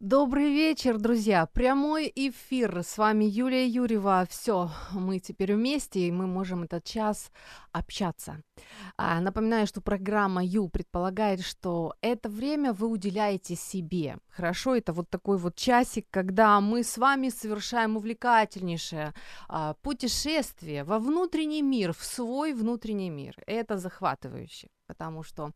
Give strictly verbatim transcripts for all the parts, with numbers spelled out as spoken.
Добрый вечер, друзья! Прямой эфир. С вами Юлия Юрьева. Все, мы теперь вместе, и мы можем этот час общаться. Напоминаю, что программа «Ю» предполагает, что это время вы уделяете себе. Хорошо, это вот такой вот часик, когда мы с вами совершаем увлекательнейшее путешествие во внутренний мир, в свой внутренний мир. Это захватывающе, потому что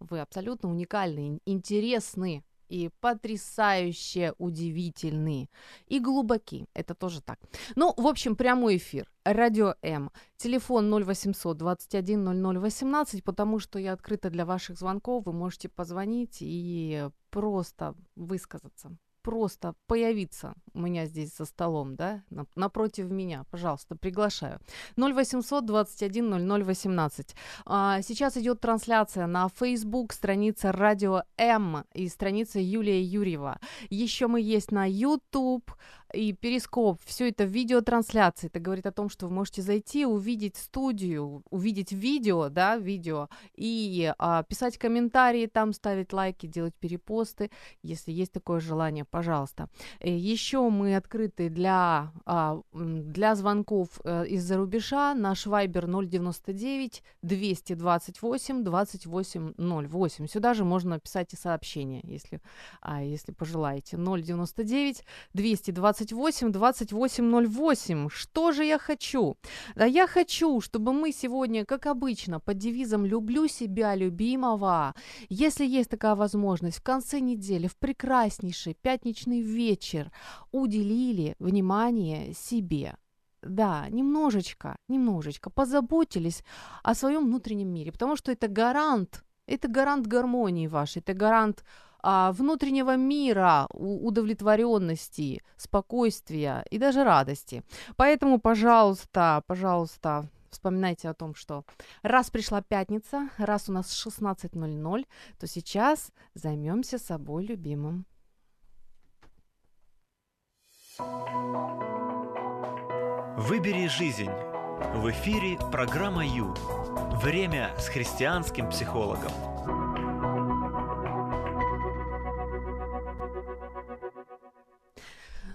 вы абсолютно уникальны, интересны и потрясающе удивительны, и глубоки, это тоже так. Ну, в общем, прямой эфир, Радио М, телефон ноль восемьсот двадцать один ноль ноль восемнадцать, потому что я открыта для ваших звонков, вы можете позвонить и просто высказаться, просто появиться у меня здесь за столом, да, напротив меня, пожалуйста, приглашаю. ноль восемьсот двадцать один ноль ноль восемнадцать. А, сейчас идет трансляция на Facebook, страница Радио М и страница Юлия Юрьева. Еще мы есть на YouTube и Перископ. Все это видеотрансляции. Это говорит о том, что вы можете зайти, увидеть студию, увидеть видео, да, видео, и а, писать комментарии, там ставить лайки, делать перепосты, если есть такое желание. Пожалуйста. Еще мы открыты для, для звонков из-за рубежа. Наш Viber ноль девяносто девять двести двадцать восемь двадцать восемь ноль восемь. Сюда же можно писать и сообщения, если, если пожелаете. ноль девяносто девять двести двадцать восемь двадцать восемь ноль восемь. Что же я хочу? Да я хочу, чтобы мы сегодня, как обычно, под девизом «Люблю себя, любимого». Если есть такая возможность, в конце недели, в прекраснейший пятничный вечер уделили внимание себе. Да, немножечко, немножечко позаботились о своем внутреннем мире, потому что это гарант, это гарант гармонии вашей, это гарант а, внутреннего мира, удовлетворенности, спокойствия и даже радости. Поэтому, пожалуйста, пожалуйста, вспоминайте о том, что раз пришла пятница, раз у нас шестнадцать ноль ноль, то сейчас займемся собой любимым. Выбери жизнь. В эфире программа «Ю». Время с христианским психологом.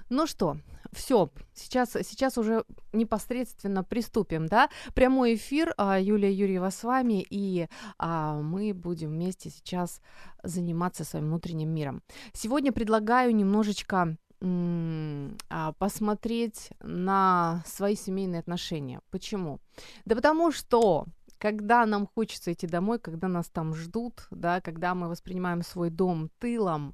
Ну что, все, сейчас, сейчас уже непосредственно приступим, да? Прямой эфир, Юлия Юрьева с вами, и а, мы будем вместе сейчас заниматься своим внутренним миром. Сегодня предлагаю немножечко посмотреть на свои семейные отношения. Почему? Да потому что, когда нам хочется идти домой, когда нас там ждут, да, когда мы воспринимаем свой дом тылом,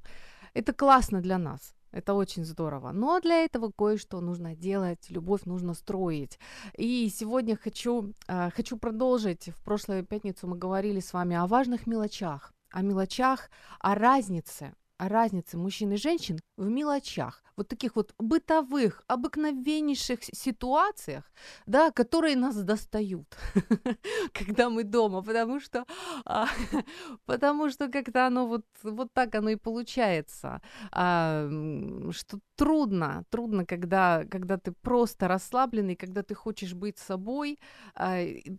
это классно для нас. Это очень здорово. Но для этого кое-что нужно делать, любовь нужно строить. И сегодня хочу, хочу продолжить. В прошлую пятницу мы говорили с вами о важных мелочах, о мелочах, о разнице. О разнице мужчин и женщин в мелочах, вот таких вот бытовых, обыкновеннейших ситуациях, да, которые нас достают, когда мы дома, потому что, потому что как-то оно вот, вот так оно и получается, что трудно, трудно, когда, когда ты просто расслабленный, когда ты хочешь быть собой,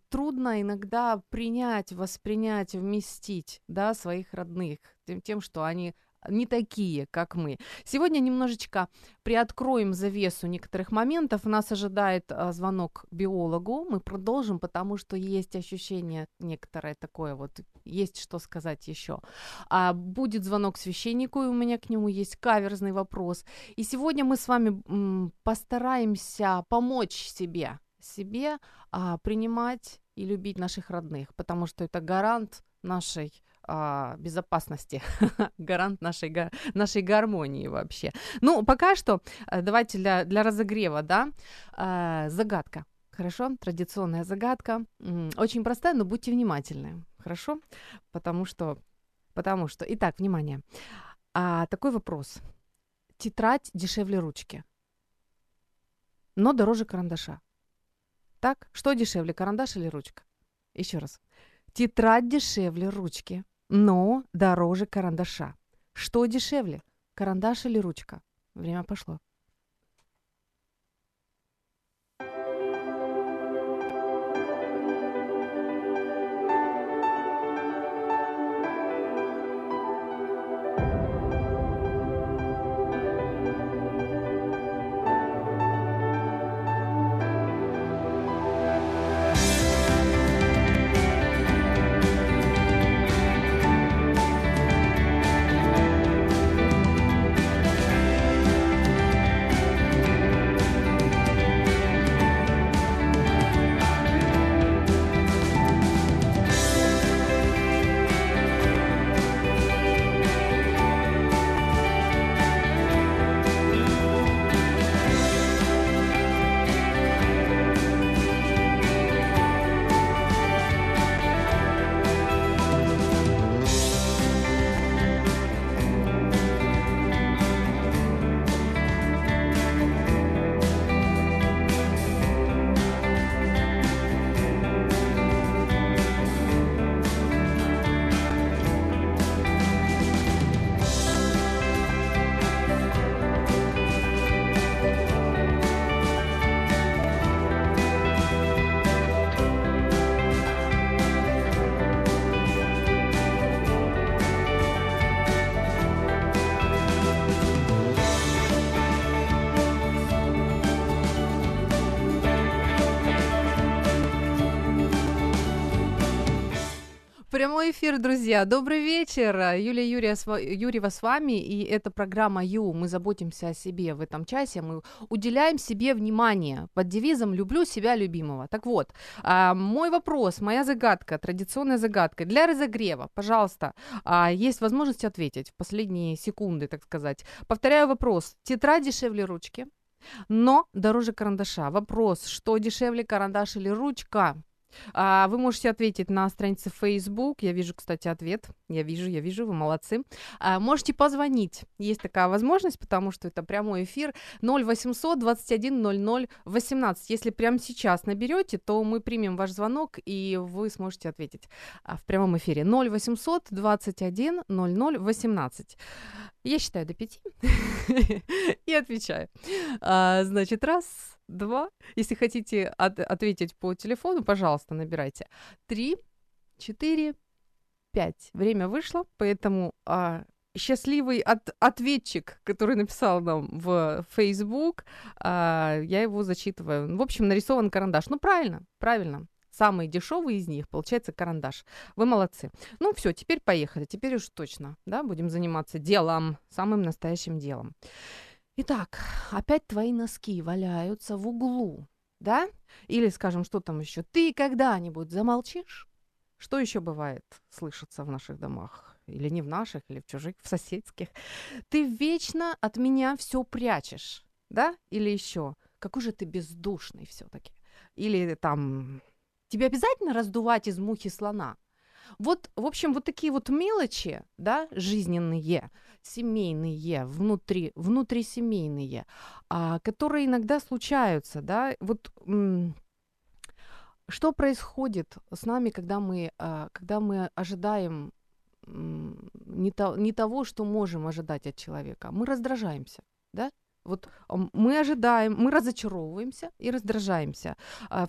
трудно иногда принять, воспринять, вместить, да, своих родных тем, тем, что они не такие, как мы. Сегодня немножечко приоткроем завесу некоторых моментов. Нас ожидает а, звонок биологу. Мы продолжим, потому что есть ощущение некоторое такое, вот есть что сказать еще. А, будет звонок священнику, и у меня к нему есть каверзный вопрос. И сегодня мы с вами м, постараемся помочь себе, себе а, принимать и любить наших родных, потому что это гарант нашей безопасности, гарант нашей, нашей гармонии вообще. Ну, пока что давайте для, для разогрева, да, загадка, хорошо? Традиционная загадка, очень простая, но будьте внимательны, хорошо? Потому что, потому что, итак, внимание, а, такой вопрос. Тетрадь дешевле ручки, но дороже карандаша. Так, что дешевле, карандаш или ручка? Еще раз. Тетрадь дешевле ручки, но дороже карандаша. Что дешевле, карандаш или ручка? Время пошло. Прямой эфир, друзья. Добрый вечер. Юлия Юрьева с вами, и это программа «Ю». Мы заботимся о себе в этом часе, мы уделяем себе внимание под девизом «Люблю себя любимого». Так вот, мой вопрос, моя загадка, традиционная загадка. Для разогрева, пожалуйста, есть возможность ответить в последние секунды, так сказать. Повторяю вопрос. Тетрадь дешевле ручки, но дороже карандаша. Вопрос, что дешевле, карандаш или ручка? Вы можете ответить на странице Facebook. Я вижу, кстати, ответ. Я вижу, я вижу, вы молодцы. Можете позвонить. Есть такая возможность, потому что это прямой эфир. ноль восемьсот двадцать один ноль ноль восемнадцать. Если прямо сейчас наберете, то мы примем ваш звонок, и вы сможете ответить в прямом эфире. ноль восемьсот двадцать один ноль ноль восемнадцать. Я считаю до пяти и отвечаю. Значит, раз... Два. Если хотите от- ответить по телефону, пожалуйста, набирайте. Три, четыре, пять. Время вышло, поэтому а, счастливый от- ответчик, который написал нам в Facebook, а, я его зачитываю. В общем, нарисован карандаш. Ну, правильно, правильно. Самый дешёвый из них, получается, карандаш. Вы молодцы. Ну, всё, теперь поехали. Теперь уж точно, да, будем заниматься делом, самым настоящим делом. Итак, опять твои носки валяются в углу, да? Или, скажем, что там еще? Ты когда-нибудь замолчишь? Что еще бывает слышится в наших домах? Или не в наших, или в чужих, в соседских? Ты вечно от меня все прячешь, да? Или еще? Какой же ты бездушный все-таки? Или там... Тебе обязательно раздувать из мухи слона? Вот, в общем, вот такие вот мелочи, да, жизненные, семейные, внутри, внутрисемейные, а, которые иногда случаются, да, вот м- что происходит с нами, когда мы, а, когда мы ожидаем м- не, то, не того, что можем ожидать от человека, мы раздражаемся, да. Вот мы ожидаем, мы разочаровываемся и раздражаемся.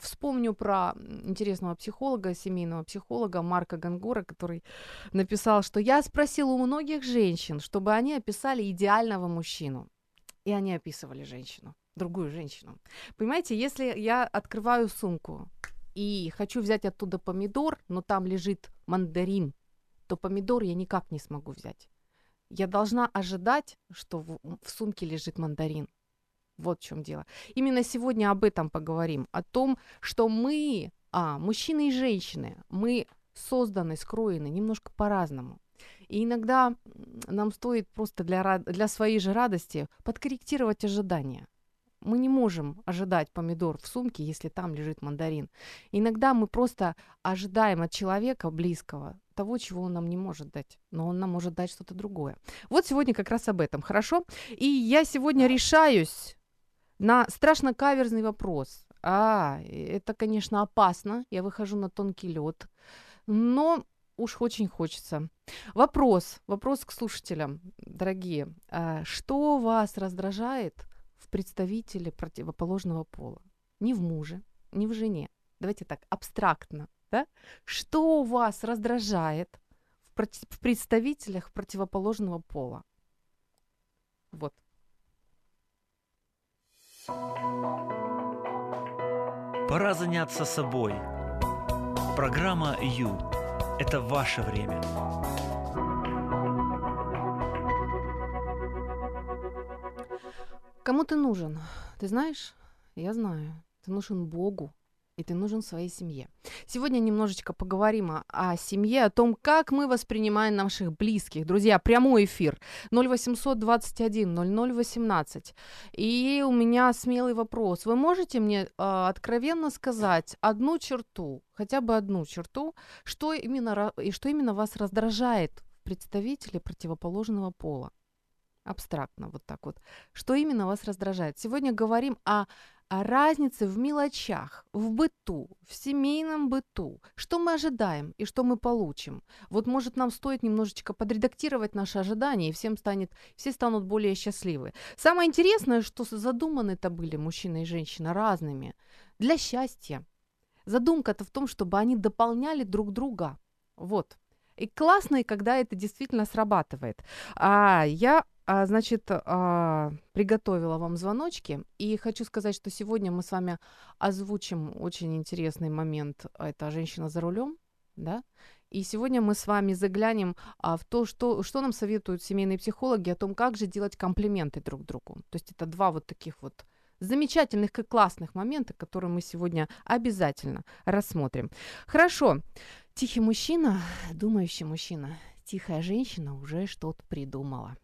Вспомню про интересного психолога, семейного психолога Марка Гангора, который написал, что я спросил у многих женщин, чтобы они описали идеального мужчину. И они описывали женщину, другую женщину. Понимаете, если я открываю сумку и хочу взять оттуда помидор, но там лежит мандарин, то помидор я никак не смогу взять. Я должна ожидать, что в, в сумке лежит мандарин. Вот в чём дело. Именно сегодня об этом поговорим. О том, что мы, а, мужчины и женщины, мы созданы, скроены немножко по-разному. И иногда нам стоит просто для, для своей же радости подкорректировать ожидания. Мы не можем ожидать помидор в сумке, если там лежит мандарин. Иногда мы просто ожидаем от человека близкого того, чего он нам не может дать, но он нам может дать что-то другое. Вот сегодня как раз об этом, хорошо? И я сегодня решаюсь на страшно каверзный вопрос. А, это, конечно, опасно, я выхожу на тонкий лёд, но уж очень хочется. Вопрос, вопрос к слушателям, дорогие. Что вас раздражает в представителе противоположного пола? Не в муже, не в жене. Давайте так, абстрактно. Да? Что вас раздражает в, проти- в представителях противоположного пола? Вот. Пора заняться собой. Программа «Ю» – это ваше время. Кому ты нужен? Ты знаешь? Я знаю. Ты нужен Богу. И ты нужен своей семье. Сегодня немножечко поговорим о, о семье, о том, как мы воспринимаем наших близких. Друзья, прямой эфир. ноль восемьсот двадцать один ноль ноль восемнадцать. И у меня смелый вопрос. Вы можете мне э, откровенно сказать одну черту, хотя бы одну черту, что именно, и что именно вас раздражает в представителе противоположного пола? Абстрактно, вот так вот. Что именно вас раздражает? Сегодня говорим о... о разнице в мелочах, в быту, в семейном быту. Что мы ожидаем и что мы получим? Вот, может, нам стоит немножечко подредактировать наши ожидания, и всем станет, все станут более счастливы. Самое интересное, что задуманы-то были мужчина и женщина разными для счастья. Задумка-то в том, чтобы они дополняли друг друга. Вот. И классно, когда это действительно срабатывает. А я... А, значит, а, приготовила вам звоночки, и хочу сказать, что сегодня мы с вами озвучим очень интересный момент. Это женщина за рулем, да, И сегодня мы с вами заглянем а, в то, что, что нам советуют семейные психологи о том, как же делать комплименты друг другу. То есть это два вот таких вот замечательных и классных момента, которые мы сегодня обязательно рассмотрим. Хорошо. Тихий мужчина, думающий мужчина, тихая женщина уже что-то придумала.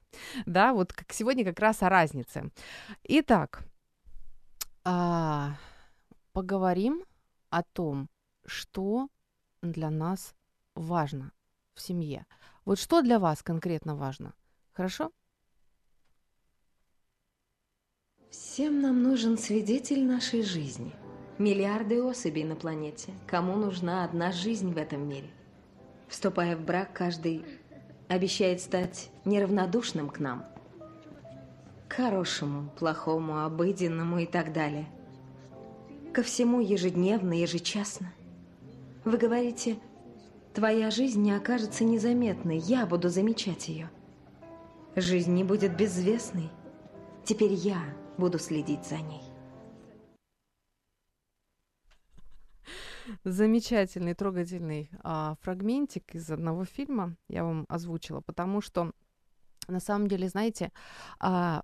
Да, вот как сегодня как раз о разнице. Итак, а, поговорим о том, что для нас важно в семье. Вот что для вас конкретно важно? Хорошо? Всем нам нужен свидетель нашей жизни. Миллиарды особей на планете. Кому нужна одна жизнь в этом мире? Вступая в брак, каждый обещает стать неравнодушным к нам. К хорошему, плохому, обыденному и так далее. Ко всему ежедневно, ежечасно. Вы говорите, твоя жизнь не окажется незаметной, я буду замечать ее. Жизнь не будет безвестной. Теперь я буду следить за ней. Замечательный, трогательный а, фрагментик из одного фильма я вам озвучила, потому что, на самом деле, знаете, а,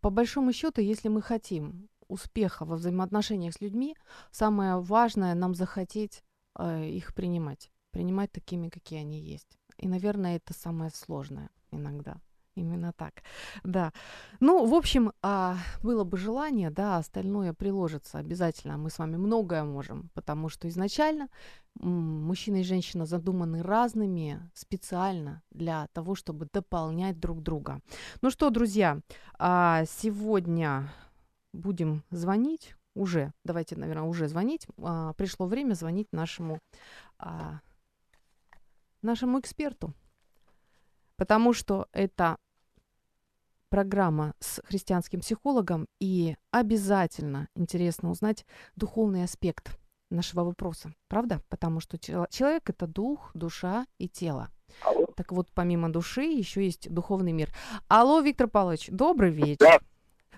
по большому счету, если мы хотим успеха во взаимоотношениях с людьми, самое важное нам захотеть а, их принимать, принимать такими, какие они есть. И, наверное, это самое сложное иногда. Именно так, да. Ну, в общем, было бы желание, да, остальное приложится обязательно. Мы с вами многое можем, потому что изначально мужчина и женщина задуманы разными специально для того, чтобы дополнять друг друга. Ну что, друзья, сегодня будем звонить уже. Давайте, наверное, уже звонить. Пришло время звонить нашему, нашему эксперту, потому что это программа с христианским психологом, и обязательно интересно узнать духовный аспект нашего вопроса, правда? Потому что человек — это дух, душа и тело. Алло. Так вот, помимо души еще есть духовный мир. Алло, Виктор Павлович, добрый вечер. Да.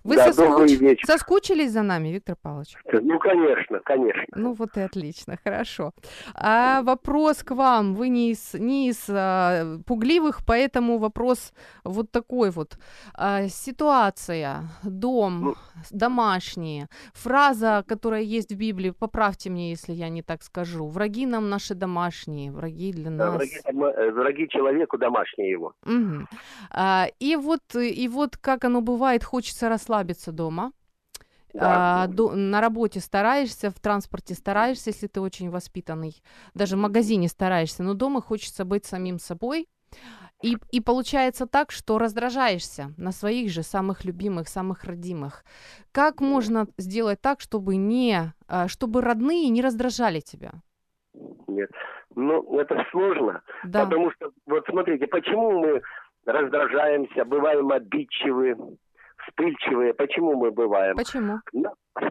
Вы да, соскуч... добрый вечер. Соскучились за нами, Виктор Павлович? Ну, конечно, конечно. Ну, вот и отлично, хорошо. А вопрос к вам, вы не из, не из а, пугливых, поэтому вопрос вот такой вот. А, ситуация, дом, ну, домашние, фраза, которая есть в Библии, поправьте меня, если я не так скажу. Враги нам наши домашние, враги для нас. Враги, враги человеку домашние его. Угу. А, и, вот, и вот как оно бывает, хочется расслабиться. Расслабиться дома, да. а, до, на работе стараешься, в транспорте стараешься, если ты очень воспитанный, даже в магазине стараешься, но дома хочется быть самим собой. И, и получается так, что раздражаешься на своих же самых любимых, самых родимых. Как можно сделать так, чтобы, не, чтобы родные не раздражали тебя? Нет, ну это сложно, да. Потому что, вот смотрите, почему мы раздражаемся, бываем обидчивы, вспыльчивые. Почему мы бываем? Почему?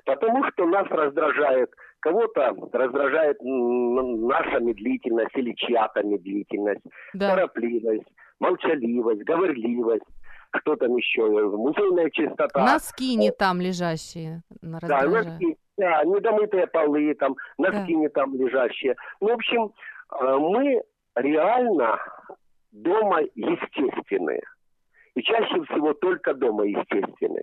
Потому что нас раздражает, кого-то раздражает наша медлительность или чья-то медлительность, да. Торопливость, молчаливость, говорливость, что там еще, музейная чистота. Носки не там лежащие. Да, носки, да, недомытые полы, там, носки да. не там лежащие. Ну, в общем, мы реально дома естественные. И чаще всего только дома, естественно.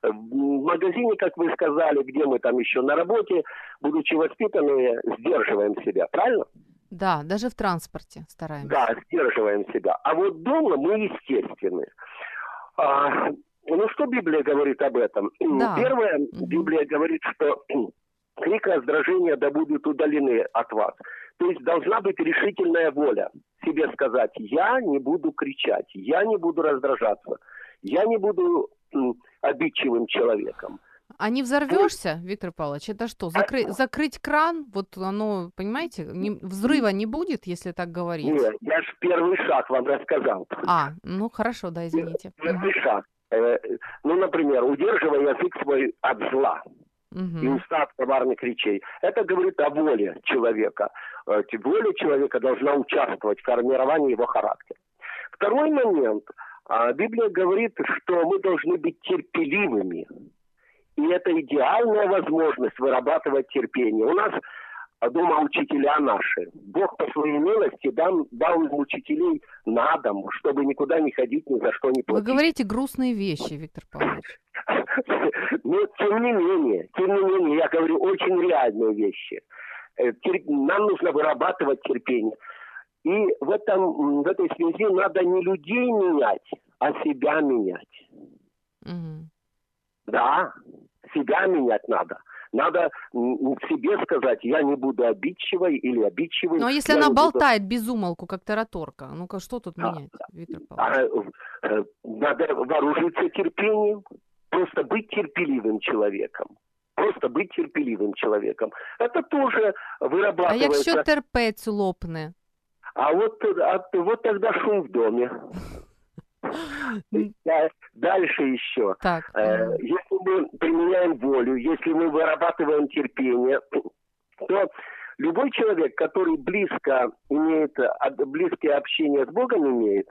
В магазине, как вы сказали, где мы там еще на работе, будучи воспитанные, сдерживаем себя, правильно? Да, даже в транспорте стараемся. Да, сдерживаем себя. А вот дома мы естественные. А, ну, что Библия говорит об этом? Да. Первое, Библия говорит, что крик раздражения да будут удалены от вас. То есть должна быть решительная воля себе сказать, я не буду кричать, я не буду раздражаться, я не буду м, обидчивым человеком. А не взорвешься, Виктор Павлович, это что, закры... закрыть кран, вот оно, понимаете, не... взрыва не будет, если так говорить? Нет, я же первый шаг вам рассказал. А, ну хорошо, да, извините. Первый шаг. Ну, например, удерживая язык свой от зла. Uh-huh. И уста от коварных речей. Это говорит о воле человека. Воля человека должна участвовать в формировании его характера. Второй момент. Библия говорит, что мы должны быть терпеливыми. И это идеальная возможность вырабатывать терпение. У нас а дома учителя наши. Бог по своей милости дам, дал им учителей на дом, чтобы никуда не ходить, ни за что не платить. Вы говорите грустные вещи, Виктор Павлович. Но тем не менее, тем не менее, я говорю очень реальные вещи. Нам нужно вырабатывать терпение. И в, этом, в этой связи надо не людей менять, а себя менять. Угу. Да, себя менять надо. Надо себе сказать, я не буду обидчивой или обидчивой. Ну а если она болтает буду... без умолку, как тараторка, ну-ка что тут а, менять, Виктор Павлович? А, надо вооружиться терпением, просто быть терпеливым человеком. Просто быть терпеливым человеком. Это тоже вырабатывается. А якщо терпець лопне? А вот, а, вот тогда шум в доме. Дальше еще. Так. Если мы применяем волю, если мы вырабатываем терпение, то любой человек, который близко имеет, близкое общение с Богом имеет,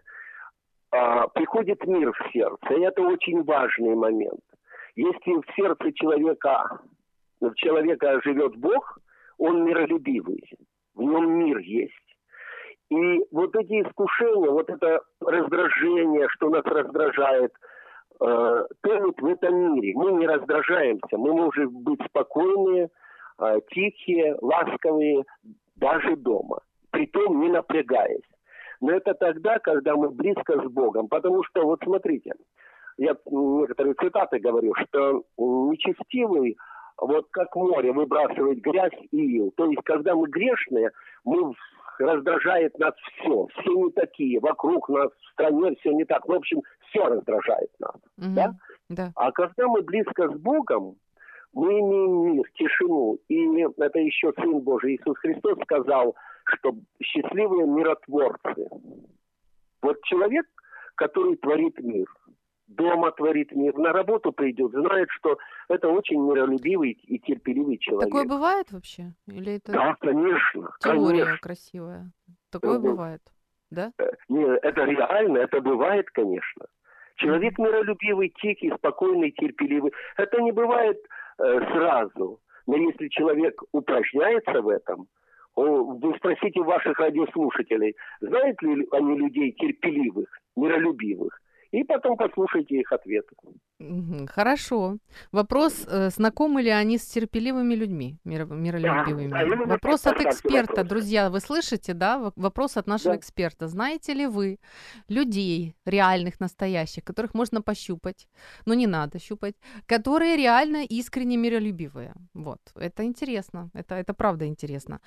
приходит мир в сердце. И это очень важный момент. Если в сердце человека, в человека живет Бог, он миролюбивый, в нем мир есть. И вот эти искушения, вот это раздражение, что нас раздражает, э, тонет в этом мире. Мы не раздражаемся, мы можем быть спокойные, э, тихие, ласковые, даже дома, притом не напрягаясь. Но это тогда, когда мы близко с Богом, потому что, вот смотрите, я некоторые цитаты говорю, что нечестивый, вот как море выбрасывает грязь и ил. То есть, когда мы грешные, мы раздражает нас все. Все не такие. Вокруг нас, в стране все не так. В общем, все раздражает нас. Угу. Да? Да. А когда мы близко с Богом, мы имеем мир, тишину. И это еще Сын Божий Иисус Христос сказал, что счастливые миротворцы. Вот человек, который творит мир. Дома творит мир, на работу придет, знает, что это очень миролюбивый и терпеливый человек. Такое бывает вообще? Или это... Да, конечно. Теория конечно. Красивая. Такое ну, бывает, да? Нет, это реально, это бывает, конечно. Человек миролюбивый, тихий, спокойный, терпеливый. Это не бывает э, сразу. Но если человек упражняется в этом, он, вы спросите ваших радиослушателей, знают ли они людей терпеливых, миролюбивых? И потом послушайте их ответы. Хорошо. Вопрос, знакомы ли они с терпеливыми людьми, миролюбивыми? Да, да, вопрос от эксперта, друзья, вы слышите, да? Вопрос от нашего да. эксперта. Знаете ли вы людей, реальных, настоящих, которых можно пощупать, но не надо щупать, которые реально искренне миролюбивые? Вот. Это интересно. Это, это правда интересно.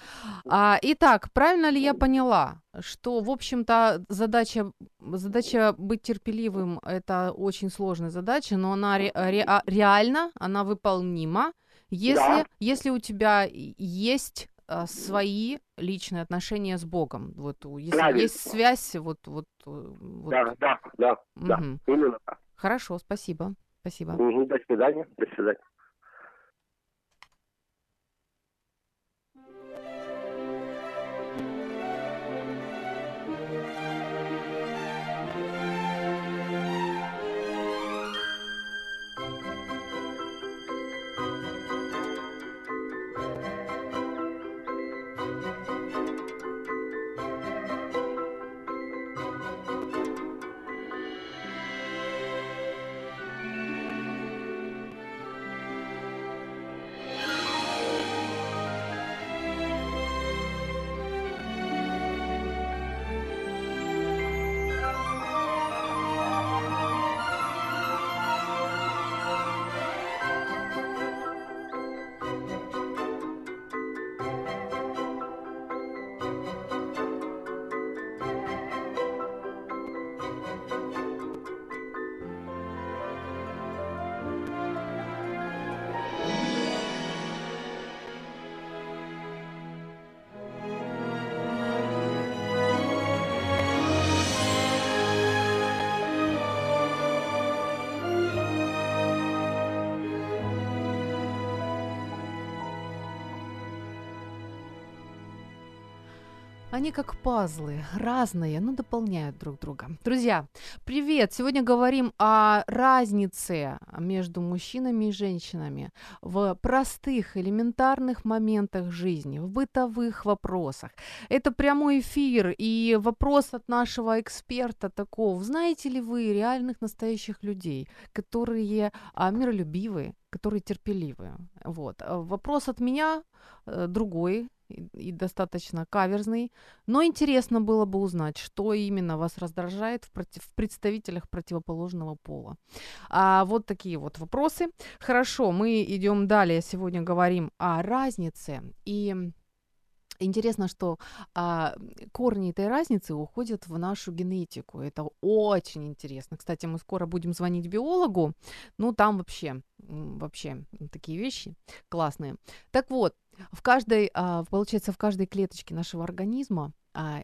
А, итак, правильно ли я поняла, что, в общем-то, задача, задача быть терпеливым – это очень сложная задача, но она ре- ре- реально, она выполнима, если, да. если у тебя есть а, свои личные отношения с Богом, вот, если Правильно. Есть связь, вот… вот, вот. Да, да, да, угу. да, именно так. Хорошо, спасибо, спасибо. Угу, до свидания, до свидания. Они как пазлы, разные, но дополняют друг друга. Друзья, привет! Сегодня говорим о разнице между мужчинами и женщинами в простых, элементарных моментах жизни, в бытовых вопросах. Это прямой эфир и вопрос от нашего эксперта такого. Знаете ли вы реальных, настоящих людей, которые а, миролюбивы, которые терпеливы? Вот. Вопрос от меня другой. И достаточно каверзный, но интересно было бы узнать, что именно вас раздражает в, против, в представителях противоположного пола. А вот такие вот вопросы. Хорошо, мы идем далее. Сегодня говорим о разнице. И интересно, что а, корни этой разницы уходят в нашу генетику. Это очень интересно. Кстати, мы скоро будем звонить биологу. Ну, там вообще, вообще такие вещи классные. Так вот, в каждой, получается, в каждой клеточке нашего организма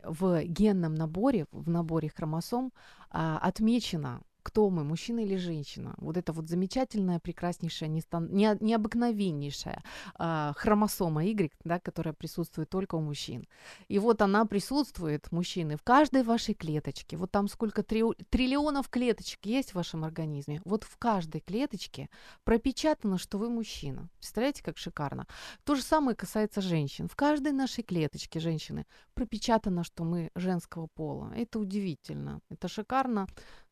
в генном наборе, в наборе хромосом отмечено, кто мы, мужчина или женщина. Вот это вот замечательная, прекраснейшая, необыкновеннейшая хромосома Y, да, которая присутствует только у мужчин. И вот она присутствует, мужчины, в каждой вашей клеточке. Вот там сколько три, триллионов клеточек есть в вашем организме. Вот в каждой клеточке пропечатано, что вы мужчина. Представляете, как шикарно? То же самое касается женщин. В каждой нашей клеточке, женщины, пропечатано, что мы женского пола. Это удивительно, это шикарно.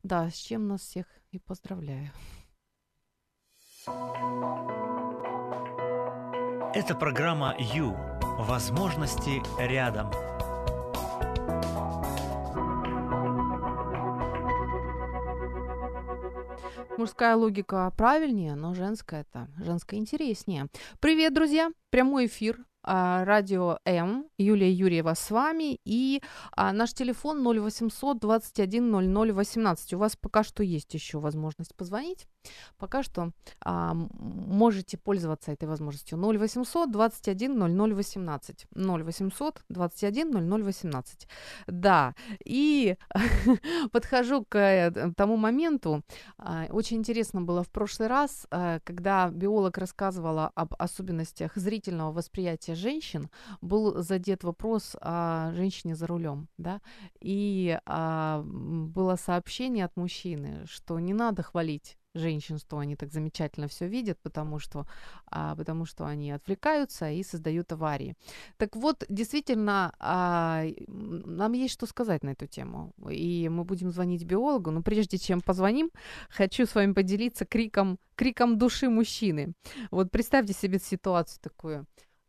Да, с чем нас всех и поздравляю. Это программа «Ю». Возможности рядом. Мужская логика правильнее, но женская это женская интереснее. Привет, друзья! Прямой эфир. Радио М. Юлия Юрьева с вами. И а, наш телефон ноль восемьсот двадцать один ноль ноль восемнадцать. У вас пока что есть еще возможность позвонить. Пока что а, можете пользоваться этой возможностью. ноль восемьсот двадцать один ноль ноль восемнадцать. ноль восемьсот двадцать один ноль ноль восемнадцать. Да. И подхожу к тому моменту. Очень интересно было в прошлый раз, когда биолог рассказывала об особенностях зрительного восприятия женщин, был задет вопрос о женщине за рулем, да, и а, было сообщение от мужчины, что не надо хвалить женщин, что они так замечательно все видят, потому что, а, потому что они отвлекаются и создают аварии. Так вот, действительно, а, нам есть что сказать на эту тему, и мы будем звонить биологу, но прежде чем позвоним, хочу с вами поделиться криком, криком души мужчины. Вот представьте себе ситуацию такую.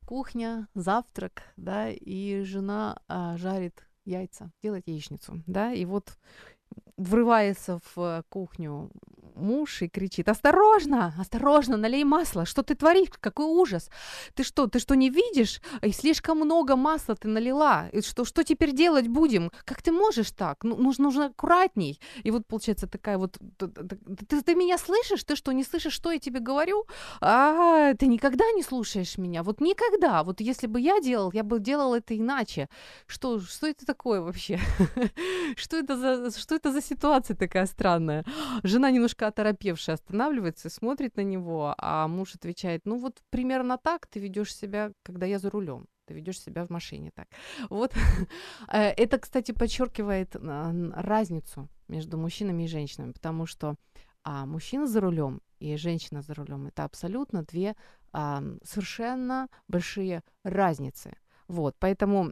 Кухня, завтрак, да, и жена а, жарит яйца, делает яичницу, да, и вот врывается в кухню муж и кричит: «Осторожно, осторожно, налей масло, что ты творишь, какой ужас, ты что, ты что не видишь, слишком много масла ты налила, и что, что теперь делать будем, как ты можешь так, ну, нужно, нужно аккуратней». И вот получается такая вот, ты, ты меня слышишь, ты что, не слышишь, что я тебе говорю, а, ты никогда не слушаешь меня, вот никогда, вот если бы я делал, я бы делал это иначе, что, что это такое вообще, что это за, что это Это за ситуация такая странная? Жена, немножко оторопевшая, останавливается и смотрит на него, а муж отвечает: ну вот примерно так ты ведешь себя, когда я за рулем. Ты ведешь себя в машине так. Вот. Это, кстати, подчеркивает разницу между мужчинами и женщинами, потому что а, мужчина за рулем и женщина за рулем — это абсолютно две а, совершенно большие разницы. Вот. Поэтому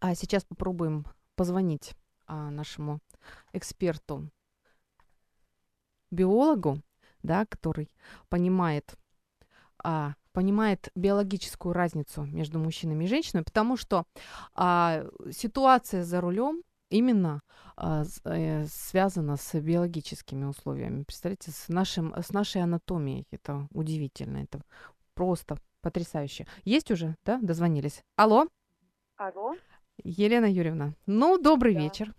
а сейчас попробуем позвонить а, нашему эксперту, биологу, да, который понимает, а, понимает биологическую разницу между мужчинами и женщинами, потому что а, ситуация за рулем именно а, связана с биологическими условиями. Представляете, с, нашим, с нашей анатомией. Это удивительно, это просто потрясающе. Есть уже, да, дозвонились? Алло? Алло. Елена Юрьевна, ну, добрый да. вечер.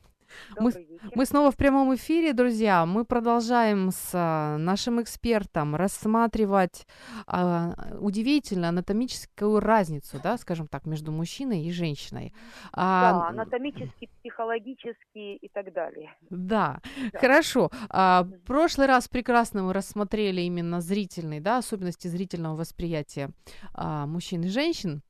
Мы, мы снова в прямом эфире, друзья. Мы продолжаем с а, нашим экспертом рассматривать а, удивительную анатомическую разницу, да, скажем так, между мужчиной и женщиной. А, да, анатомически, психологически и так далее. Да, да. Хорошо. А, в прошлый раз прекрасно мы рассмотрели именно зрительные, да, особенности зрительного восприятия а, мужчин и женщин.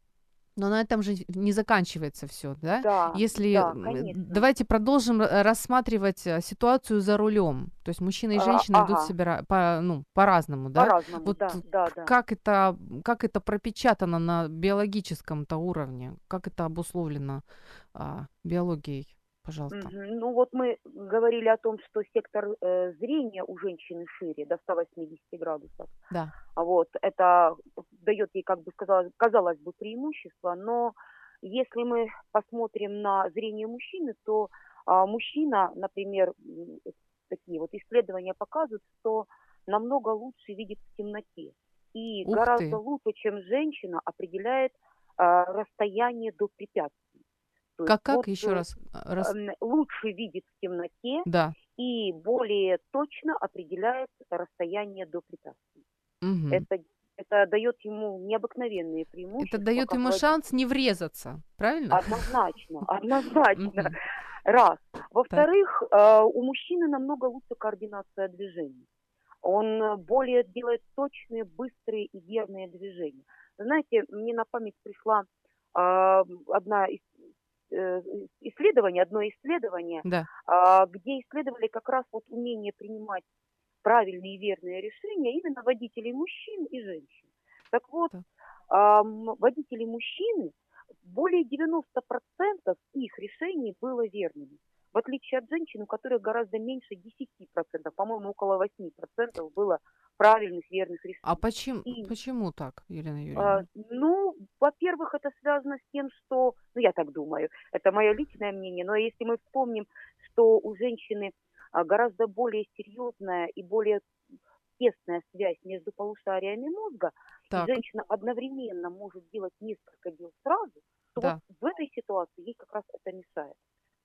Но на этом же не заканчивается все, да? Да. Если да, давайте продолжим рассматривать ситуацию за рулем. То есть мужчина и женщина а, идут ага. себя по, ну, по-разному, да? По-разному, вот да, да, да. Как это, как это пропечатано на биологическом-то уровне? Как это обусловлено а, биологией? Пожалуйста. Mm-hmm. Ну вот мы говорили о том, что сектор э, зрения у женщины шире, до сто восемьдесят градусов. Да. Вот, это дает ей, как бы сказала, казалось бы, преимущество, но если мы посмотрим на зрение мужчины, то э, мужчина, например, такие вот исследования показывают, что намного лучше видит в темноте. И Ух гораздо ты. лучше, чем женщина, определяет э, расстояние до препятствий. Как, как вот, еще раз, раз? Лучше видит в темноте да. и более точно определяет расстояние до препятствий. Угу. Это, это дает ему необыкновенные преимущества. Это дает ему раз... шанс не врезаться, правильно? Однозначно, однозначно. Раз. Во-вторых, у мужчины намного лучше координация движений. Он более делает точные, быстрые и верные движения. Знаете, мне на память пришла одна из исследование, одно исследование, да. где исследовали как раз вот умение принимать правильные и верные решения именно водителей мужчин и женщин. Так вот, да. водители мужчины, более девяносто процентов их решений было верными, в отличие от женщин, у которых гораздо меньше десять процентов, по-моему, около восемь процентов было правильных, верных решений. А почему, и, почему так, Елена Юрьевна? А, ну, во-первых, это связано с тем, что, ну, я так думаю, это мое личное мнение, но если мы вспомним, что у женщины гораздо более серьезная и более тесная связь между полушариями мозга, так. и женщина одновременно может делать несколько дел сразу, то да. вот в этой ситуации ей как раз это мешает.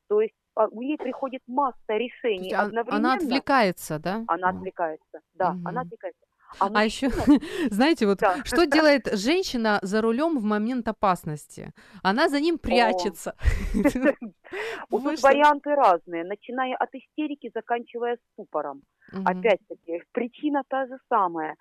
То есть у нее приходит масса решений одновременно. Она отвлекается, да? Она отвлекается, да, угу. она отвлекается. А, а еще, знаете, вот да. что делает женщина за рулем в момент опасности? Она за ним прячется. Тут варианты разные, начиная от истерики, заканчивая ступором. Опять-таки, причина та же самая.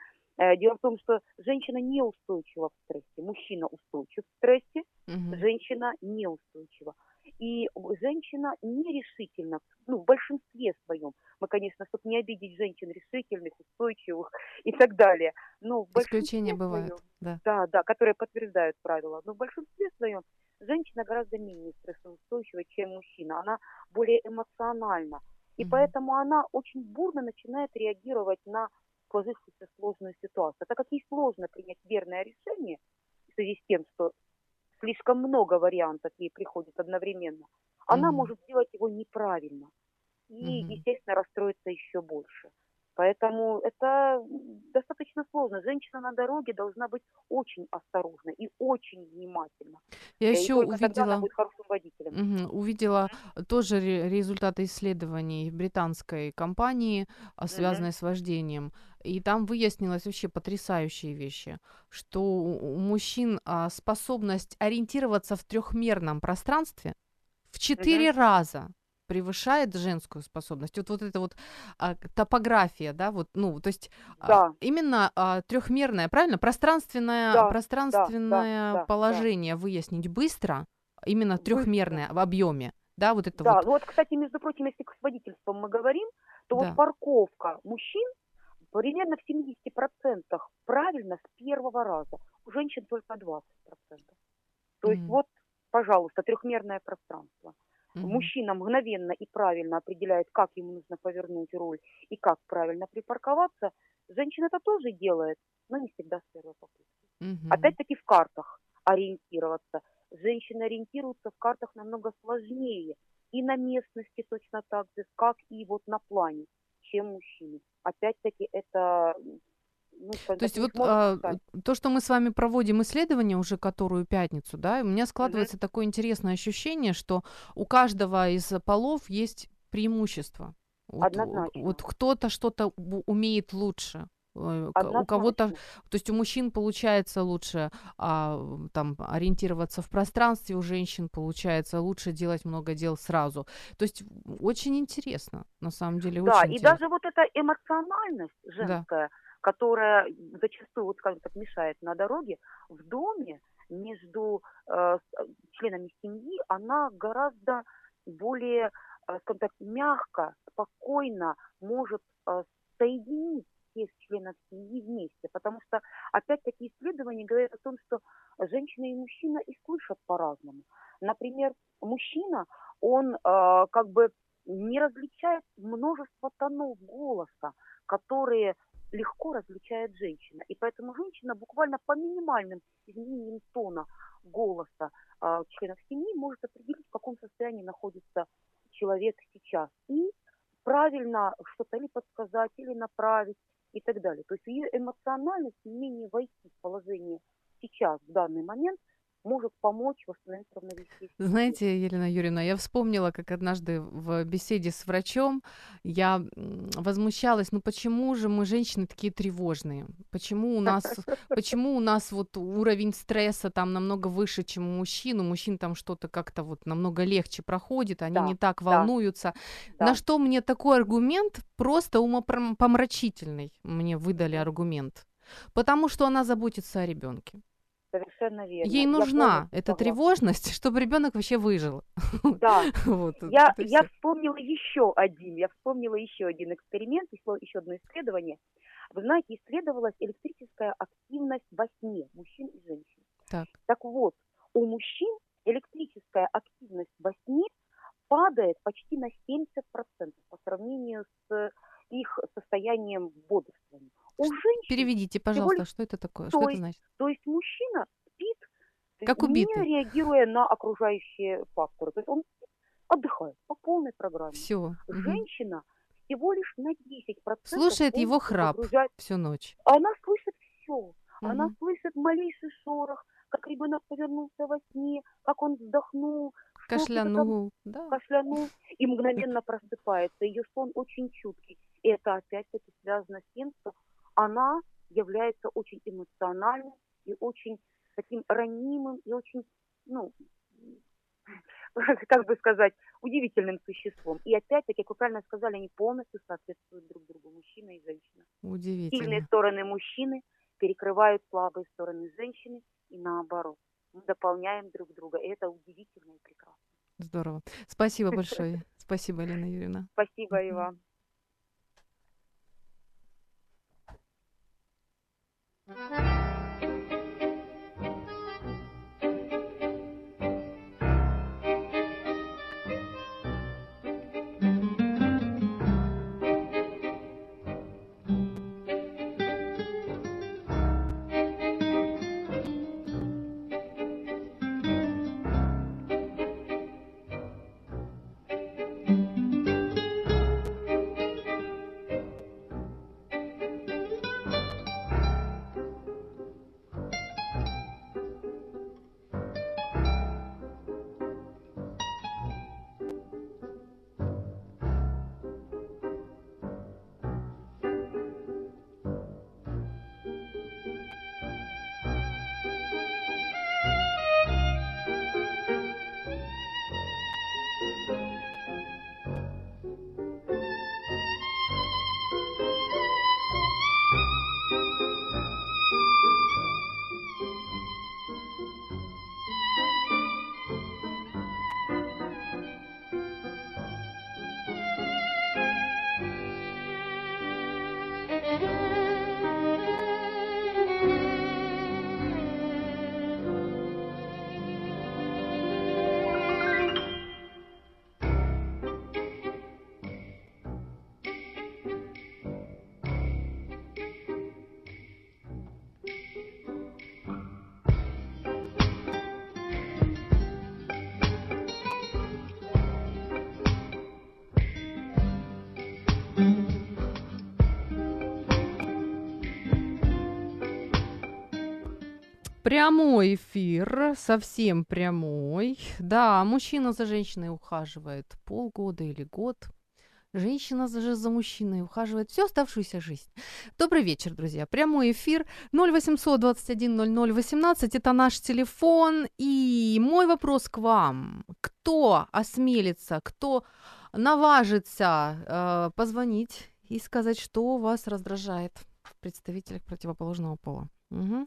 Дело в том, что женщина неустойчива в стрессе, мужчина устойчив в стрессе, женщина неустойчива. И женщина нерешительна, ну, в большинстве своем. Мы, конечно, чтобы не обидеть женщин решительных, устойчивых и так далее. Но в исключения бывают, своем, да. Да, да, которые подтверждают правила. Но в большинстве своем женщина гораздо менее стрессоустойчива, чем мужчина. Она более эмоциональна. И mm-hmm. поэтому она очень бурно начинает реагировать на сложившуюся сложную ситуацию. Так как ей сложно принять верное решение в связи с тем, что слишком много вариантов ей приходит одновременно, она mm-hmm. может делать его неправильно и, mm-hmm. естественно, расстроиться еще больше. Поэтому это достаточно сложно. Женщина на дороге должна быть очень осторожна и очень внимательна. Я еще увидела, угу, увидела тоже результаты исследований британской компании, связанной mm-hmm. с вождением. И там выяснилось вообще потрясающие вещи, что у мужчин способность ориентироваться в трехмерном пространстве в четыре mm-hmm. раза превышает женскую способность. Вот, вот эта вот а, топография, да, вот, ну, то есть да. а, именно а, трехмерное, правильно, пространственное, да, пространственное да, да, положение да, выяснить быстро, именно трехмерное быстро. В объеме, да, вот это да, вот. Да, вот, кстати, между прочим, если с водительством мы говорим, то да. вот парковка мужчин примерно в семьдесят процентов правильно с первого раза, у женщин только двадцать процентов. То mm-hmm. есть вот, пожалуйста, трехмерное пространство. Mm-hmm. Мужчина мгновенно и правильно определяет, как ему нужно повернуть руль и как правильно припарковаться. Женщина это тоже делает, но не всегда с первой попытки. Mm-hmm. Опять-таки в картах ориентироваться. Женщины ориентируются в картах намного сложнее. И на местности точно так же, как и вот на плане, чем мужчины. Опять-таки это... Ну, то есть вот а, то, что мы с вами проводим исследование уже которую пятницу, да, у меня складывается mm-hmm. такое интересное ощущение, что у каждого из полов есть преимущество. Вот, вот кто-то что-то умеет лучше. У кого-то, то есть у мужчин получается лучше а, там, ориентироваться в пространстве, у женщин получается лучше делать много дел сразу. То есть очень интересно, на самом деле. Да, очень и интересно. Даже вот эта эмоциональность женская, да. которая зачастую, вот, скажем так, мешает на дороге, в доме между э, членами семьи, она гораздо более, э, скажем так, мягко, спокойно может э, соединить всех членов семьи вместе. Потому что, опять-таки, исследования говорят о том, что женщина и мужчина и слышат по-разному. Например, мужчина, он э, как бы не различает множество тонов голоса, которые легко различает женщина. И поэтому женщина буквально по минимальным изменениям тона голоса э, членов семьи может определить, в каком состоянии находится человек сейчас. И правильно что-то ли подсказать, или направить, и так далее. То есть ее эмоциональность, умение войти в положение сейчас, в данный момент, может помочь восстановить равновесие. Знаете, Елена Юрьевна, я вспомнила, как однажды в беседе с врачом я возмущалась, ну почему же мы, женщины, такие тревожные? Почему у нас, почему у нас вот уровень стресса там намного выше, чем у мужчин? У мужчин там что-то как-то вот намного легче проходит, они да, не так волнуются. Да. На что мне такой аргумент просто умопомрачительный, мне выдали аргумент. Потому что она заботится о ребенке. Совершенно верно. Ей нужна эта тревожность, чтобы ребенок вообще выжил. Да. Вот, я, я вспомнила еще один, я вспомнила еще один эксперимент, еще одно исследование. Вы знаете, исследовалась электрическая активность во сне мужчин и женщин. Так. Так вот, у мужчин электрическая активность во сне падает почти на семьдесят процентов по сравнению с их состоянием бодрствования. У женщин, переведите, пожалуйста, что это такое? Что это значит? То есть мужчина спит, как убитый, не реагируя на окружающие факторы. То есть он отдыхает по полной программе. Все. Женщина угу. всего лишь на десять процентов слушает его храп загружает. Всю ночь. Она слышит все. Угу. Она слышит малейший шорох, как ребенок повернулся во сне, как он вздохнул, кашлянул, да. кашлянул и мгновенно просыпается. Ее сон очень чуткий. И это опять-таки связано с тем, что она является очень эмоциональным и очень таким ранимым и очень, ну, как бы сказать, удивительным существом. И опять-таки, как правильно сказали, они полностью соответствуют друг другу, мужчина и женщина. Удивительно. Сильные стороны мужчины перекрывают слабые стороны женщины и наоборот. Мы дополняем друг друга, и это удивительно и прекрасно. Здорово. Спасибо большое. Спасибо, Елена Юрьевна. Спасибо и вам. Прямой эфир, совсем прямой. Да, мужчина за женщиной ухаживает полгода или год. Женщина же за мужчиной ухаживает всю оставшуюся жизнь. Добрый вечер, друзья. Прямой эфир ноль восемьсот двадцать один ноль ноль восемнадцать. Это наш телефон. И мой вопрос к вам. Кто осмелится, кто наважится э, позвонить и сказать, что вас раздражает? представителях противоположного пола. Угу.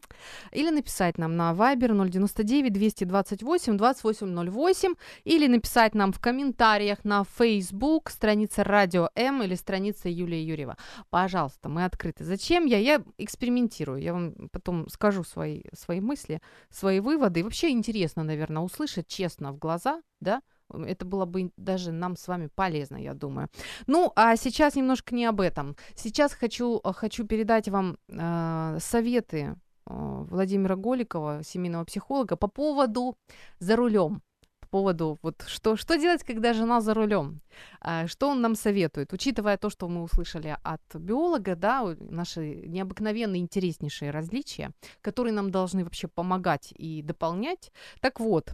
Или написать нам на Viber ноль девяносто девять двести двадцать восемь двадцать восемь ноль восемь, или написать нам в комментариях на Facebook, страница Радио М или страница Юлия Юрьева. Пожалуйста, мы открыты. Зачем я? Я экспериментирую. Я вам потом скажу свои, свои мысли, свои выводы. И вообще интересно, наверное, услышать честно в глаза, да? Это было бы даже нам с вами полезно, я думаю. Ну, а сейчас немножко не об этом. Сейчас хочу, хочу передать вам э, советы э, Владимира Голикова, семейного психолога, по поводу «за рулем». По поводу, вот, что, что делать, когда жена за рулем? Э, что он нам советует? Учитывая то, что мы услышали от биолога, да, наши необыкновенные, интереснейшие различия, которые нам должны вообще помогать и дополнять. Так вот,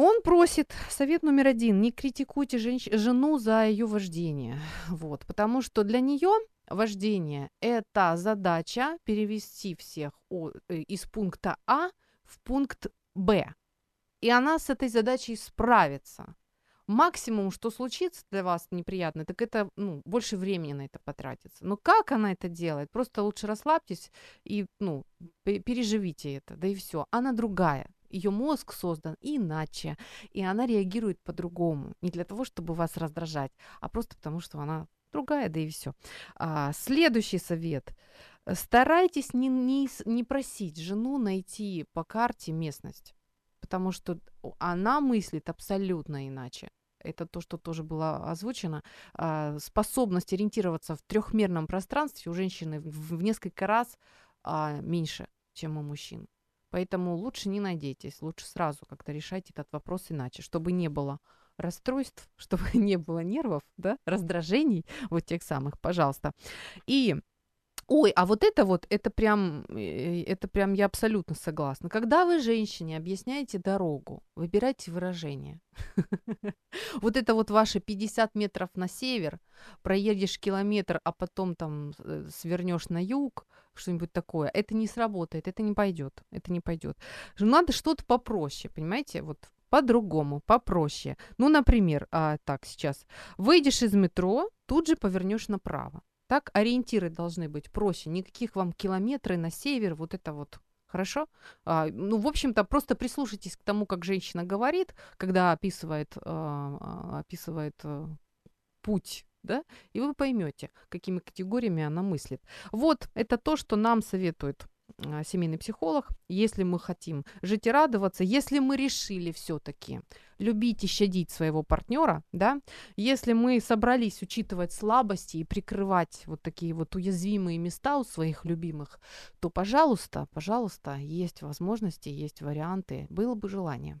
он просит, совет номер один, не критикуйте женщ- жену за ее вождение, вот, потому что для нее вождение – это задача перевести всех о- из пункта А в пункт Б, и она с этой задачей справится. Максимум, что случится для вас неприятно, так это, ну, больше времени на это потратится. Но как она это делает? Просто лучше расслабьтесь и, ну, переживите это, да и все. Она другая. Ее мозг создан иначе, и она реагирует по-другому. Не для того, чтобы вас раздражать, а просто потому, что она другая, да и все. А, следующий совет. Старайтесь не, не, не просить жену найти по карте местность, потому что она мыслит абсолютно иначе. Это то, что тоже было озвучено. А, способность ориентироваться в трехмерном пространстве у женщины в, в несколько раз а, меньше, чем у мужчин. Поэтому лучше не надейтесь, лучше сразу как-то решать этот вопрос иначе, чтобы не было расстройств, чтобы не было нервов, да, раздражений, вот тех самых, пожалуйста. И, ой, а вот это вот, это прям, это прям я абсолютно согласна. Когда вы женщине объясняете дорогу, выбирайте выражение. Вот это вот ваши пятьдесят метров на север, проедешь километр, а потом там свернешь на юг, что-нибудь такое, это не сработает, это не пойдет, это не пойдет. Надо что-то попроще, понимаете, вот по-другому, попроще. Ну, например, а, так сейчас, выйдешь из метро, тут же повернешь направо. Так, ориентиры должны быть проще, никаких вам километры на север, вот это вот. Хорошо? А, ну, в общем-то, просто прислушайтесь к тому, как женщина говорит, когда описывает, э, описывает э, путь, да, и вы поймете, какими категориями она мыслит. Вот это то, что нам советует э, семейный психолог, если мы хотим жить и радоваться, если мы решили все-таки любить и щадить своего партнера, да, если мы собрались учитывать слабости и прикрывать вот такие вот уязвимые места у своих любимых, то, пожалуйста, пожалуйста, есть возможности, есть варианты, было бы желание.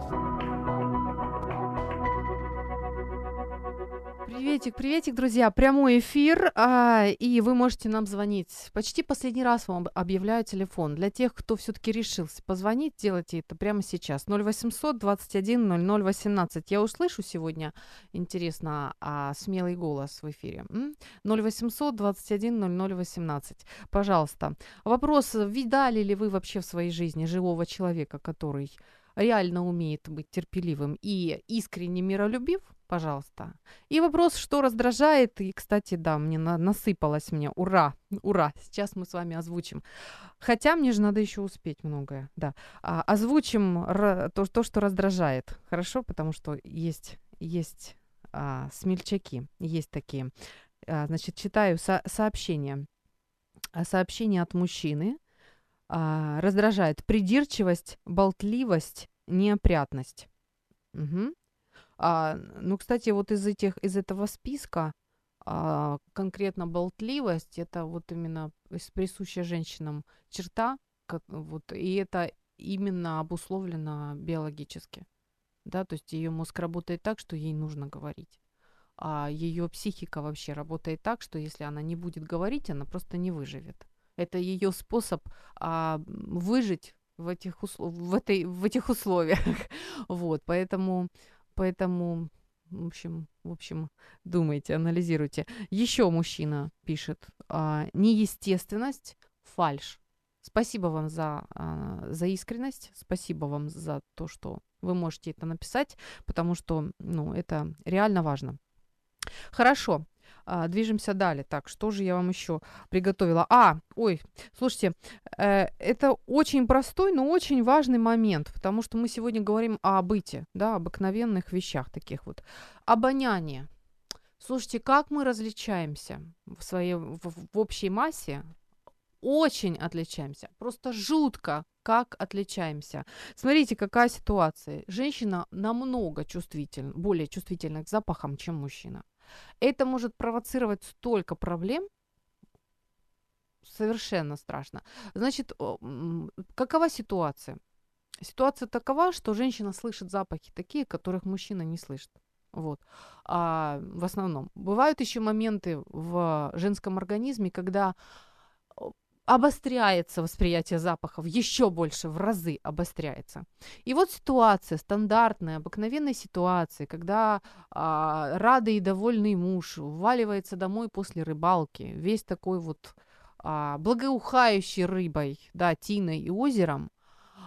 Приветик, приветик, друзья. Прямой эфир, а, и вы можете нам звонить. Почти последний раз вам объявляю телефон. Для тех, кто все-таки решился позвонить, делайте это прямо сейчас. ноль восемьсот двадцать один ноль ноль восемнадцать. Я услышу сегодня, интересно, а, смелый голос в эфире. ноль восемьсот двадцать один ноль ноль восемнадцать. Пожалуйста. Вопрос, видали ли вы вообще в своей жизни живого человека, который реально умеет быть терпеливым и искренне миролюбив? Пожалуйста. И вопрос, что раздражает, и, кстати, да, мне на- насыпалось мне, ура, ура, сейчас мы с вами озвучим. Хотя мне же надо еще успеть многое, да. А, озвучим р- то, то, что раздражает, хорошо, потому что есть, есть а, смельчаки, есть такие. А, значит, читаю со- сообщение. Сообщение от мужчины а, раздражает придирчивость, болтливость, неопрятность. Угу. А, ну, кстати, вот из этих, из этого списка а, конкретно болтливость, это вот именно присущая женщинам черта, как, вот, и это именно обусловлено биологически, да, то есть ее мозг работает так, что ей нужно говорить, а ее психика вообще работает так, что если она не будет говорить, она просто не выживет. Это ее способ а, выжить в этих, услов... в этой... в этих условиях, вот, поэтому... Поэтому, в общем, в общем, думайте, анализируйте. Еще мужчина пишет: а, неестественность, фальшь. Спасибо вам за, за искренность, спасибо вам за то, что вы можете это написать, потому что, ну, это реально важно. Хорошо, движемся далее. Так, что же я вам еще приготовила? А, ой, слушайте, это очень простой, но очень важный момент, потому что мы сегодня говорим о быте, да, обыкновенных вещах таких вот. Обоняние. Слушайте, как мы различаемся в своей, в, в общей массе? Очень отличаемся, просто жутко, как отличаемся. Смотрите, какая ситуация. Женщина намного чувствительна, более чувствительна к запахам, чем мужчина. Это может провоцировать столько проблем, совершенно страшно. Значит, какова ситуация? Ситуация такова, что женщина слышит запахи такие, которых мужчина не слышит. Вот. А в основном. Бывают еще моменты в женском организме, когда обостряется восприятие запахов, еще больше, в разы обостряется. И вот ситуация, стандартная, обыкновенная ситуация, когда а, радый и довольный муж вваливается домой после рыбалки, весь такой вот а, благоухающий рыбой, да, тиной и озером,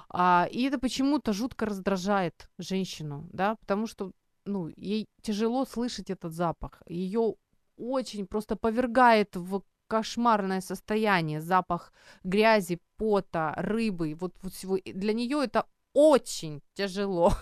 а, и это почему-то жутко раздражает женщину, да, потому что, ну, ей тяжело слышать этот запах, ее очень просто повергает в кошмарное состояние, запах грязи, пота, рыбы, вот, вот всего. Для нее это очень тяжело.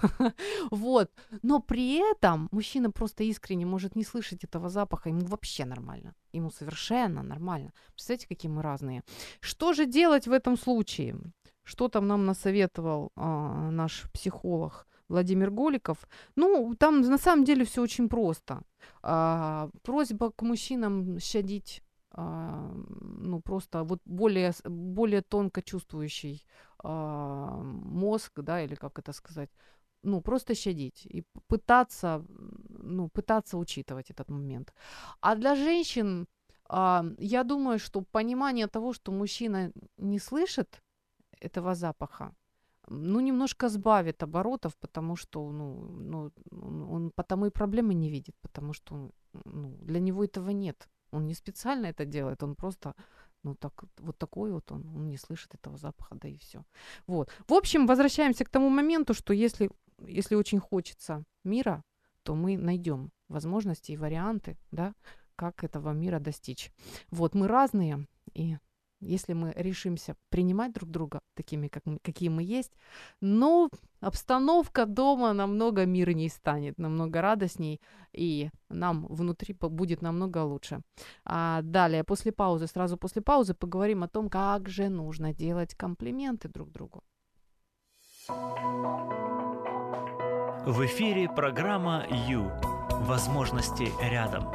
Вот. Но при этом мужчина просто искренне может не слышать этого запаха, ему вообще нормально, ему совершенно нормально. Представляете, какие мы разные. Что же делать в этом случае? Что там нам насоветовал а, наш психолог Владимир Голиков? Ну, там на самом деле все очень просто. А, просьба к мужчинам щадить ну, просто вот более, более тонко чувствующий э, мозг, да, или как это сказать, ну, просто щадить и пытаться, ну, пытаться учитывать этот момент. А для женщин, э, я думаю, что понимание того, что мужчина не слышит этого запаха, ну, немножко сбавит оборотов, потому что, ну, ну он потому и проблемы не видит, потому что, ну, для него этого нет. Он не специально это делает, он просто, ну, так, вот такой вот он, он не слышит этого запаха, да и всё. Вот. В общем, возвращаемся к тому моменту, что если, если очень хочется мира, то мы найдём возможности и варианты, да, как этого мира достичь. Вот, мы разные, и если мы решимся принимать друг друга такими, как мы, какие мы есть, ну, обстановка дома намного мирней станет, намного радостней, и нам внутри будет намного лучше. А далее, после паузы, сразу после паузы поговорим о том, как же нужно делать комплименты друг другу. В эфире программа «Ю». Возможности рядом.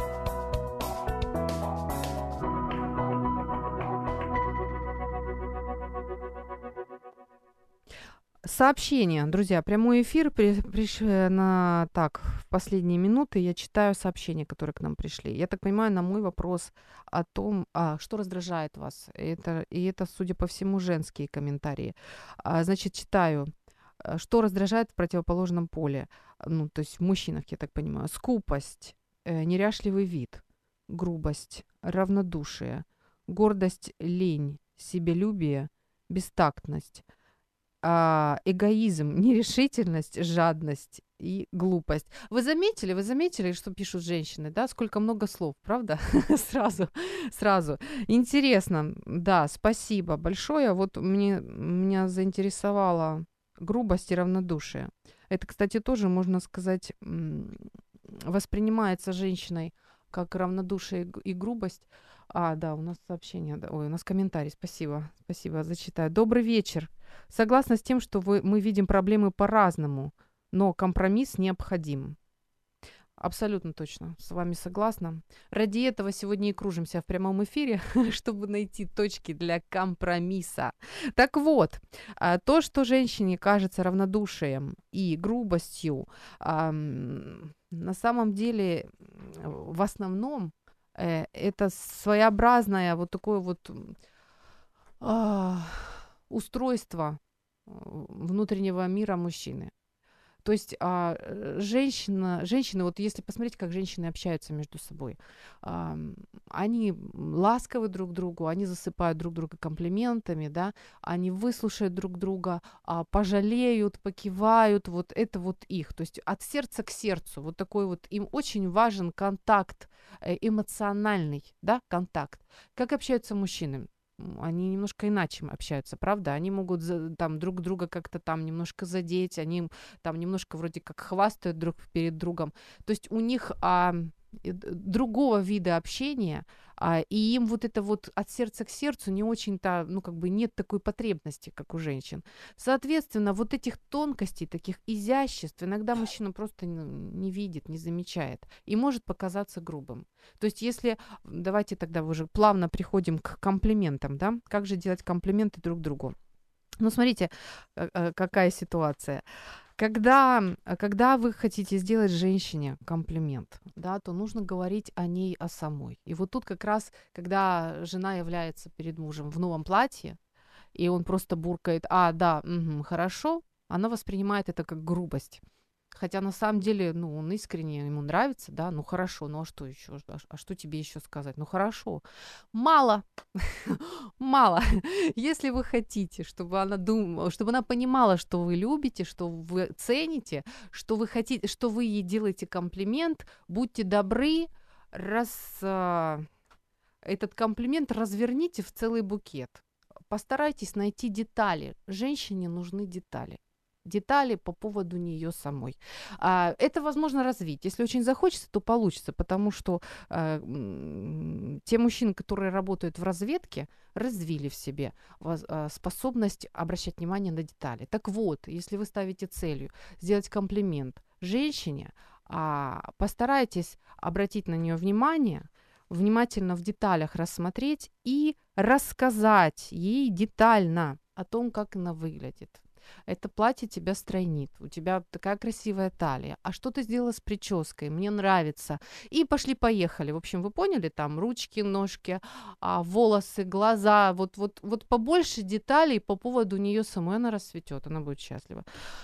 Сообщение, друзья, прямой эфир, при, при, на, так, в последние минуты я читаю сообщения, которые к нам пришли. Я так понимаю, на мой вопрос о том, а, что раздражает вас, это, и это, судя по всему, женские комментарии. А, значит, читаю, что раздражает в противоположном поле, ну, то есть в мужчинах, я так понимаю, скупость, неряшливый вид, грубость, равнодушие, гордость, лень, себелюбие, бестактность, эгоизм, нерешительность, жадность и глупость. Вы заметили, вы заметили, что пишут женщины, да? Сколько много слов, правда? сразу, сразу. Интересно, да, спасибо большое. Вот мне, меня заинтересовала грубость и равнодушие. Это, кстати, тоже, можно сказать, воспринимается женщиной как равнодушие и грубость. А, да, у нас сообщение, да, ой, у нас комментарий, спасибо, спасибо, зачитаю. Добрый вечер. Согласна с тем, что вы, мы видим проблемы по-разному, но компромисс необходим. Абсолютно точно, с вами согласна. Ради этого сегодня и кружимся в прямом эфире, чтобы найти точки для компромисса. Так вот, то, что женщине кажется равнодушием и грубостью, на самом деле, в основном, это своеобразное вот такое вот устройство внутреннего мира мужчины. То есть а, женщина, женщины, вот если посмотреть, как женщины общаются между собой, а, они ласковы друг к другу, они засыпают друг друга комплиментами, да, они выслушают друг друга, а, пожалеют, покивают, вот это вот их, то есть от сердца к сердцу, вот такой вот, им очень важен контакт, эмоциональный, да, контакт. Как общаются мужчины? Они немножко иначе общаются, правда? Они могут там друг друга как-то там немножко задеть, они там немножко вроде как хвастают друг перед другом. То есть у них а, другого вида общения, а, и им вот это вот от сердца к сердцу не очень-то, ну как бы нет такой потребности, как у женщин. Соответственно, вот этих тонкостей, таких изяществ иногда мужчина просто не видит, не замечает и может показаться грубым. То есть если, давайте тогда уже плавно приходим к комплиментам, да, как же делать комплименты друг другу. Ну смотрите, какая ситуация. Когда, когда вы хотите сделать женщине комплимент, да, то нужно говорить о ней, о самой. И вот тут как раз, когда жена является перед мужем в новом платье, и он просто буркает «а, да, угу, хорошо», она воспринимает это как грубость. Хотя на самом деле, ну, он искренне, ему нравится, да, ну хорошо, ну а что еще, а, а что тебе еще сказать, ну хорошо. Мало, мало. Если вы хотите, чтобы она думала, чтобы она понимала, что вы любите, что вы цените, что вы хотите, что вы ей делаете комплимент, будьте добры, раз а, этот комплимент разверните в целый букет. Постарайтесь найти детали. Женщине нужны детали. детали по поводу нее самой. А, это возможно развить. Если очень захочется, то получится, потому что а, те мужчины, которые работают в разведке, развили в себе способность обращать внимание на детали. Так вот, если вы ставите целью сделать комплимент женщине, а, постарайтесь обратить на нее внимание, внимательно в деталях рассмотреть и рассказать ей детально о том, как она выглядит. Это платье тебя стройнит, у тебя такая красивая талия, а что ты сделала с прической, мне нравится, и пошли-поехали, в общем, вы поняли, там ручки, ножки, волосы, глаза, вот, вот, вот побольше деталей по поводу нее самой, она расцветет, она будет счастлива.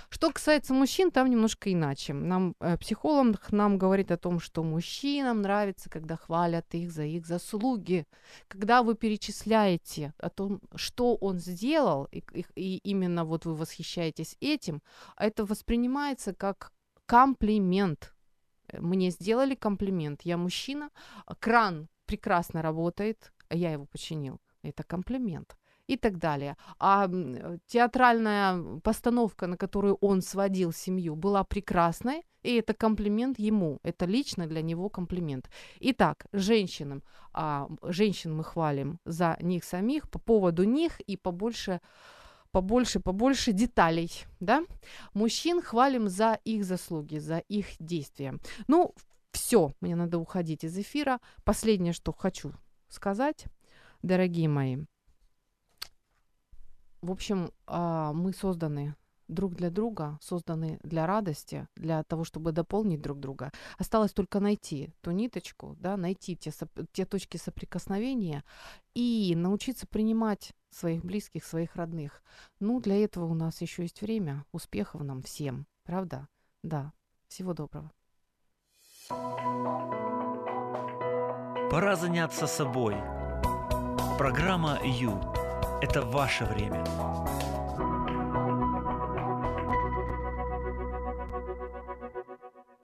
Что касается мужчин, там немножко иначе, нам, психолог нам говорит о том, что мужчинам нравится, когда хвалят их за их заслуги, когда вы перечисляете о том, что он сделал, и, и именно вот вы восхищаетесь этим, это воспринимается как комплимент. Мне сделали комплимент. Я мужчина, кран прекрасно работает, я его починил. Это комплимент. И так далее. А театральная постановка, на которую он сводил семью, была прекрасной, и это комплимент ему. Это лично для него комплимент. Итак, женщинам, а, женщин мы хвалим за них самих, по поводу них и побольше побольше, побольше деталей, да? Мужчин хвалим за их заслуги, за их действия. Ну, все, мне надо уходить из эфира. Последнее, что хочу сказать, дорогие мои. В общем, мы созданы друг для друга, созданы для радости, для того, чтобы дополнить друг друга. Осталось только найти ту ниточку, да, найти те, те точки соприкосновения и научиться принимать своих близких, своих родных. Ну, для этого у нас еще есть время. Успехов нам всем, правда? Да. Всего доброго. Пора заняться собой. Программа «Ю» – это ваше время.